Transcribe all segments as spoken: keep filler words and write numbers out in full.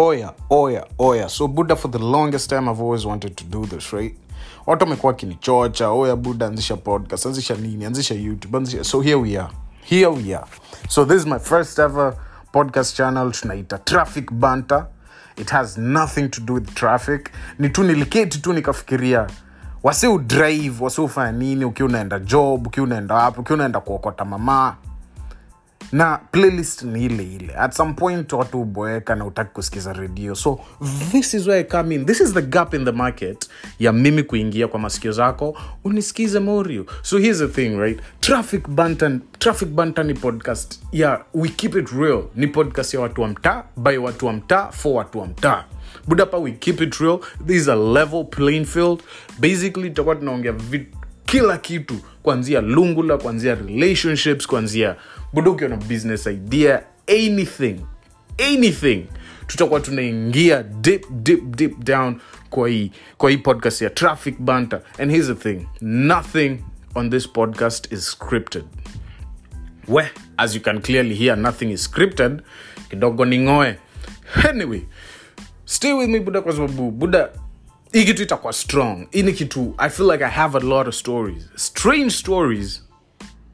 Oya, oya, oya. So Buddha, for the longest time I've always wanted to do this, right? Watu wamekuwa kinichocha, oya Buddha anzisha podcast, anzisha nini, anzisha YouTube, anzisha. So here we are. Here we are. So this is my first ever podcast channel, tunaita Traffic Banter. It has nothing to do with traffic. Ni tu niliketi tu nikafikiria wasi udrive, wasi ufanya nini ukiwa unaenda job, ukiwa unaenda hapo, ukiwa unaenda kuokota mama. Na playlist ni ile ile. At some point watu boeka na utaki kusikiza radio. So this is where I come in. This is the gap in the market ya mimi kuingia kwa masikio zako unisikize morio. So here's the thing, right? Traffic Banter, Traffic Banter ni podcast. Yeah, we keep it real. Ni podcast ya watu wa mtaa, by watu wa mtaa, for watu wa mtaa. Budapa, we keep it real. This is a level playing field. Basically tutakuwa tunaongea kila kitu, kuanzia lungula, kuanzia relationships, kuanzia buduki on a business idea, anything, anything. Tutakuwa tunaingia deep, deep, deep down kwa hii, kwa hii podcast ya Traffic Banter. And here's the thing, nothing on this podcast is scripted. Well, as you can clearly hear, nothing is scripted. Kidogo ningoe. Anyway, stay with me Buddha kwa sababu Buddha, hii kitu itakuwa strong. Ini kitu, I feel like I have a lot of stories. Strange stories.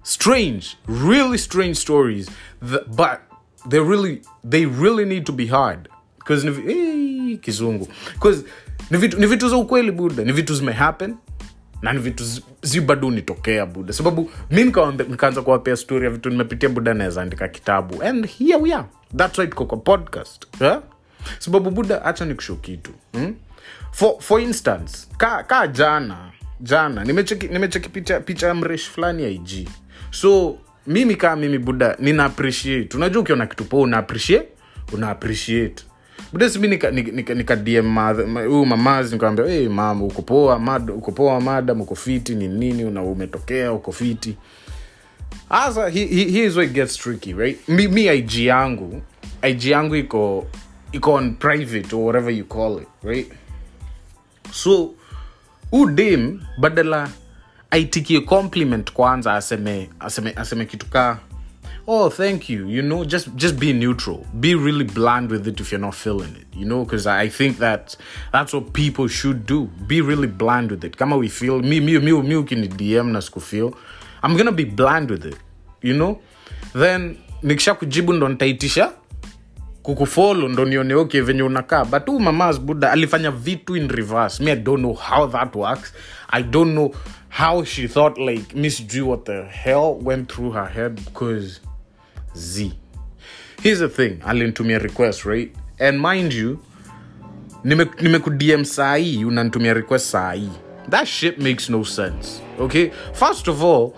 Strange, really strange stories. The, but they really, they really need to be heard. Because, eh, kizungu. Because, ni vitu, ni vitu za ukweli Buddha. Ni vitu zime happen. Na ni vitu zibadu nitokea Buddha. Sababu, mimi nikaanza kuwapea story ya vitu nimepitia Buddha naweza andika kitabu. And here we are. That's why tuko kwa podcast. Huh? Sababu Buddha, acha nikushow kitu. Hmm? For for instance, ka ka jana, jana nimecheki nimecheki picha picha mresh fulani ya I G. So mimi kama mimi Buddha nina appreciate. Unajua ukiona kitu poa una appreciate, una appreciate. Buddha mimi nika nika, nika D M huyu mamazi nikamwambia, "Eh hey, mama uko poa, mad uko poa madam, uko fiti ni nini una umetokea uko fiti." Asa he, he here is where it gets tricky, right? Mi, mi I G yangu, I G yangu iko iko on private or whatever you call it, right? So udem badala aitikie compliment kwanza aseme aseme aseme kitu ka oh thank you, you know, just just be neutral, be really bland with it if you're not feeling it, you know, because I think that that's what people should do, be really bland with it. Kama we feel me me me me ukini D M na siku feel, I'm going to be bland with it, you know, then nikisha kujibu ndo nitaitisha kukufollow ndo nione okay venye unakaa. But huyu mama's Buddha alifanya vitu in reverse. Me I don't know how that works. I don't know how she thought like Miss G, what the hell went through her head, because Z. Here's the thing, alinitumia request, right? And mind you, nime nimeku D M saa hii unanitumia request saa hii. That shit makes no sense. Okay? First of all,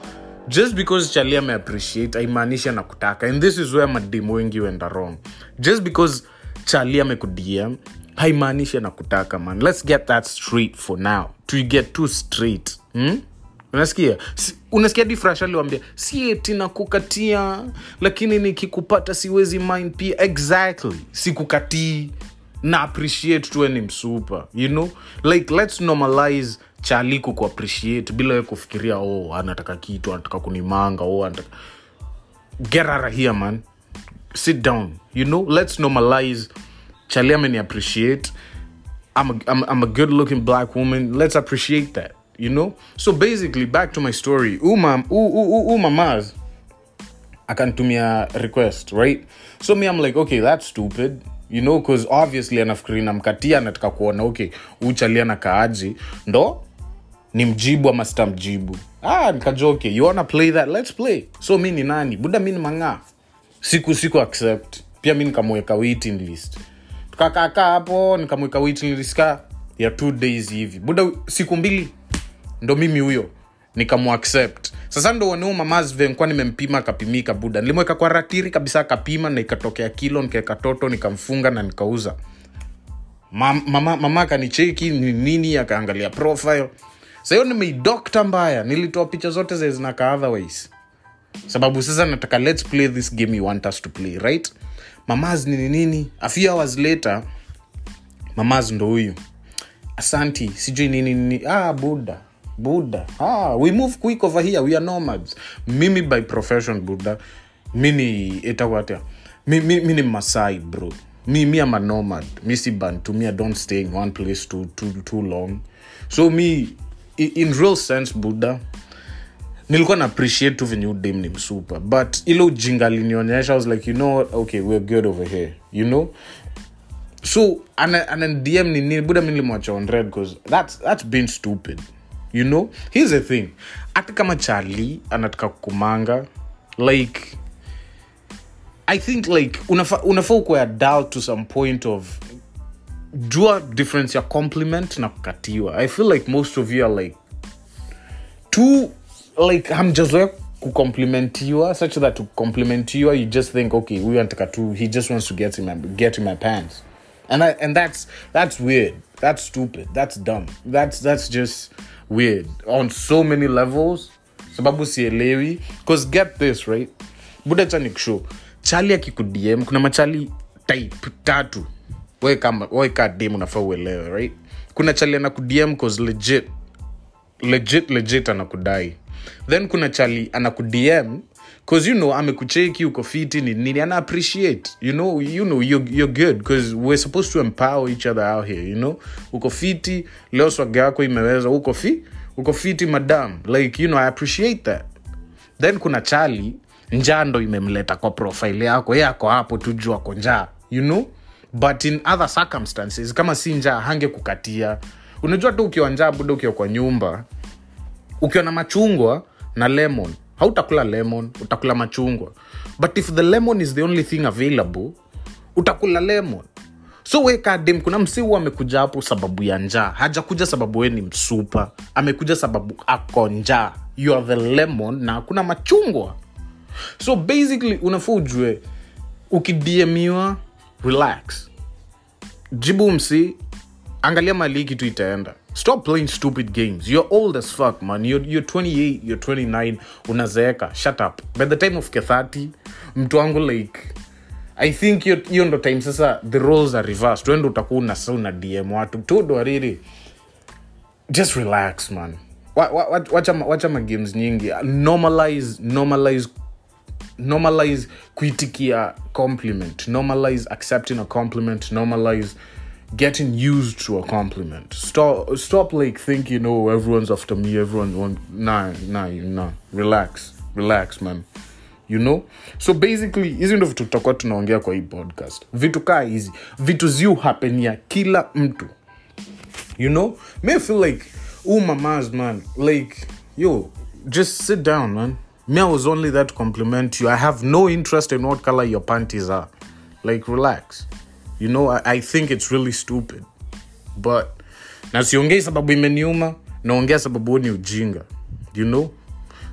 just because Chalia may appreciate, haimaanishi anakutaka. And this is where mademo wengi wenda wrong. Just because Chalia may D M, haimaanishi anakutaka, man. Let's get that straight for now. To get too straight. Hmm? Unasikia? Si, unasikia difrasha liwambia, si eti nakukatia, lakini nikikupata siwezi mind pia. Exactly. Sikukatii. Na appreciate tu ni msupa. You know? Like, let's normalize Charlie ku appreciate bila wewe kufikiria oh anataka kitu, anataka kunimanga, oh anataka. Get out of here, man. Sit down. You know, let's normalize Charlie ameni appreciate. I'm a, I'm I'm a good-looking black woman. Let's appreciate that, you know? So basically back to my story. Uma u u mamas akanitumia request, right? So me I'm like, okay, that's stupid. You know, because obviously anafikiri namkatia nataka kuona okay uchalia na kaaji ndo ni mjibu ama sita mjibu. Ah, nikajoke, you wanna play that? Let's play. So mimi ni nani? Buddha mimi ni manga. Siku siku accept. Pia mimi nikamweka waiting list. Tukakaa hapo nikamweka waiting list ka ya two days hivi. Buddha siku mbili ndo mimi huyo nikamwa accept. Sasa ndo wanauma mazven kwa nimempima akapimika Buddha. Nilimweka kwa ratiri kabisa akapima na ikatokea kilo, nikaeka toto nikamfunga na nikauza. Mama mama, mama kanicheki ni nini akaangalia profile. Sasa hiyo nime doctor mbaya, nilitoa picha zote za zinaka otherwise. Sababu sasa nataka let's play this game you want us to play, right? Mama's nini nini? A few hours later mama's ndo huyu. Asante, sijui nini nini. Ah Buddha. Buddha. Ah, we move quick over here. We are nomads. Mimi by profession Buddha. Mimi itakuwa atia. Mimi mimi ni Masai bro. Me, me, I'm a nomad. Me, si Bantu. Me, I don't stay in one place too, too, too long. So, me, in real sense, Buddha, nilikuwa na appreciate tu venye udem ni msupa. But, ilo jinga linionyesha, I was like, you know what? Okay, we're good over here. You know? So, and and then D M ni nini, Buddha nilimwacha on red because that's, that's been stupid. You know? Here's the thing. Ati kama Charlie, anataka kukumanga, like... I think like unafa unafaa kuwa adult to some point of draw difference ya compliment na kukatiwa. I feel like most of you are like too like hamjazoea kukomplimentiwa such that to compliment you you just think okay we want to katu he just wants to get in my get in my pants. And I, and that's that's weird. That's stupid. That's dumb. That's that's just weird on so many levels. Sababu sielewi because get this right. Buda chanik show Charlie akikudm kuna machali type tatu wewe kama wewe ka D M unafaa uelewe right. Kuna Charlie anakudm cause legit legit legit anakudai, then kuna Charlie anakudm cause you know amekucheck uko fit ni nini ana appreciate you know you know you're, you're good cause we're supposed to empower each other out here you know uko fit leo swaga yako imeweza uko fit uko fit madam like you know I appreciate that. Then kuna Charlie njaa ndo imemleta kwa profile yako yeye ako hapo tujua kwa njaa you know but in other circumstances kama si njaa hange kukatia. Unajua tu ukiwa njaa bado ukiwa kwa nyumba ukiwa na machungwa na lemon hautakula lemon utakula machungwa but if the lemon is the only thing available utakula lemon. So weka dem kuna msiu amekuja hapo sababu ya njaa hajakuja sababu wewe ni msupa amekuja sababu ako njaa you are the lemon na kuna machungwa. So basically unafaa ujue ukidmiwa relax. Jibu msi angalia mali kitu itaenda. Stop playing stupid games. You're old as fuck man. You're, you're twenty-eight, you're twenty-nine, unazeeka. Shut up. By the time of thirty, mtu wangu like I think you you ndo time sasa the roles are reversed. Wewe ndo utakuwa una sauna D M watu. Todo riri. Just relax man. Wa, wa, wa, wacha wacha ma games nyingi. Normalize normalize normalize kuitikia compliment, normalize accepting a compliment, normalize getting used to a compliment. Stop stop like think you know everyone's after me, everyone want nah nah you nah. Relax, relax man. You know? So basically hizi ndio vitu tutakuwa tunaongea kwa hii podcast. Vitu kaa hizi, vitu ziu happen ya kila mtu. You know? Me feel like oh mamas man, like yo, just sit down man. Me, I was only there to compliment you. I have no interest in what color your panties are. Like, relax. You know, I, I think it's really stupid. But, na siongei sababu imeniuma, naongea sababu ni ujinga. You know?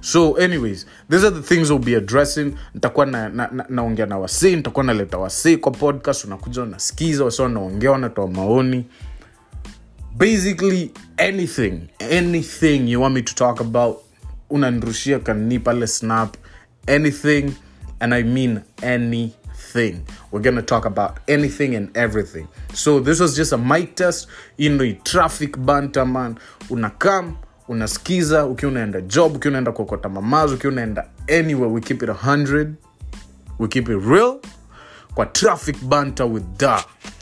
So, anyways, these are the things we'll be addressing. Nitakuwa na, na, na, naongea na wasi, nitakuwa naleta wasi kwa podcast, unakuja unasikiza, wasi wanaongea, wanatoa maoni. Basically, anything, anything you want me to talk about, unanrushia kanini pale snap anything and I mean anything. We're going to talk about anything and everything. So this was just a mic test in the traffic banter man. Unakam, unasikiza, ukiwa unaenda job, ukiwa unaenda kokota mamazo, ukiwa unaenda anywhere we keep it one hundred. We keep it real. Kwa traffic banter with da.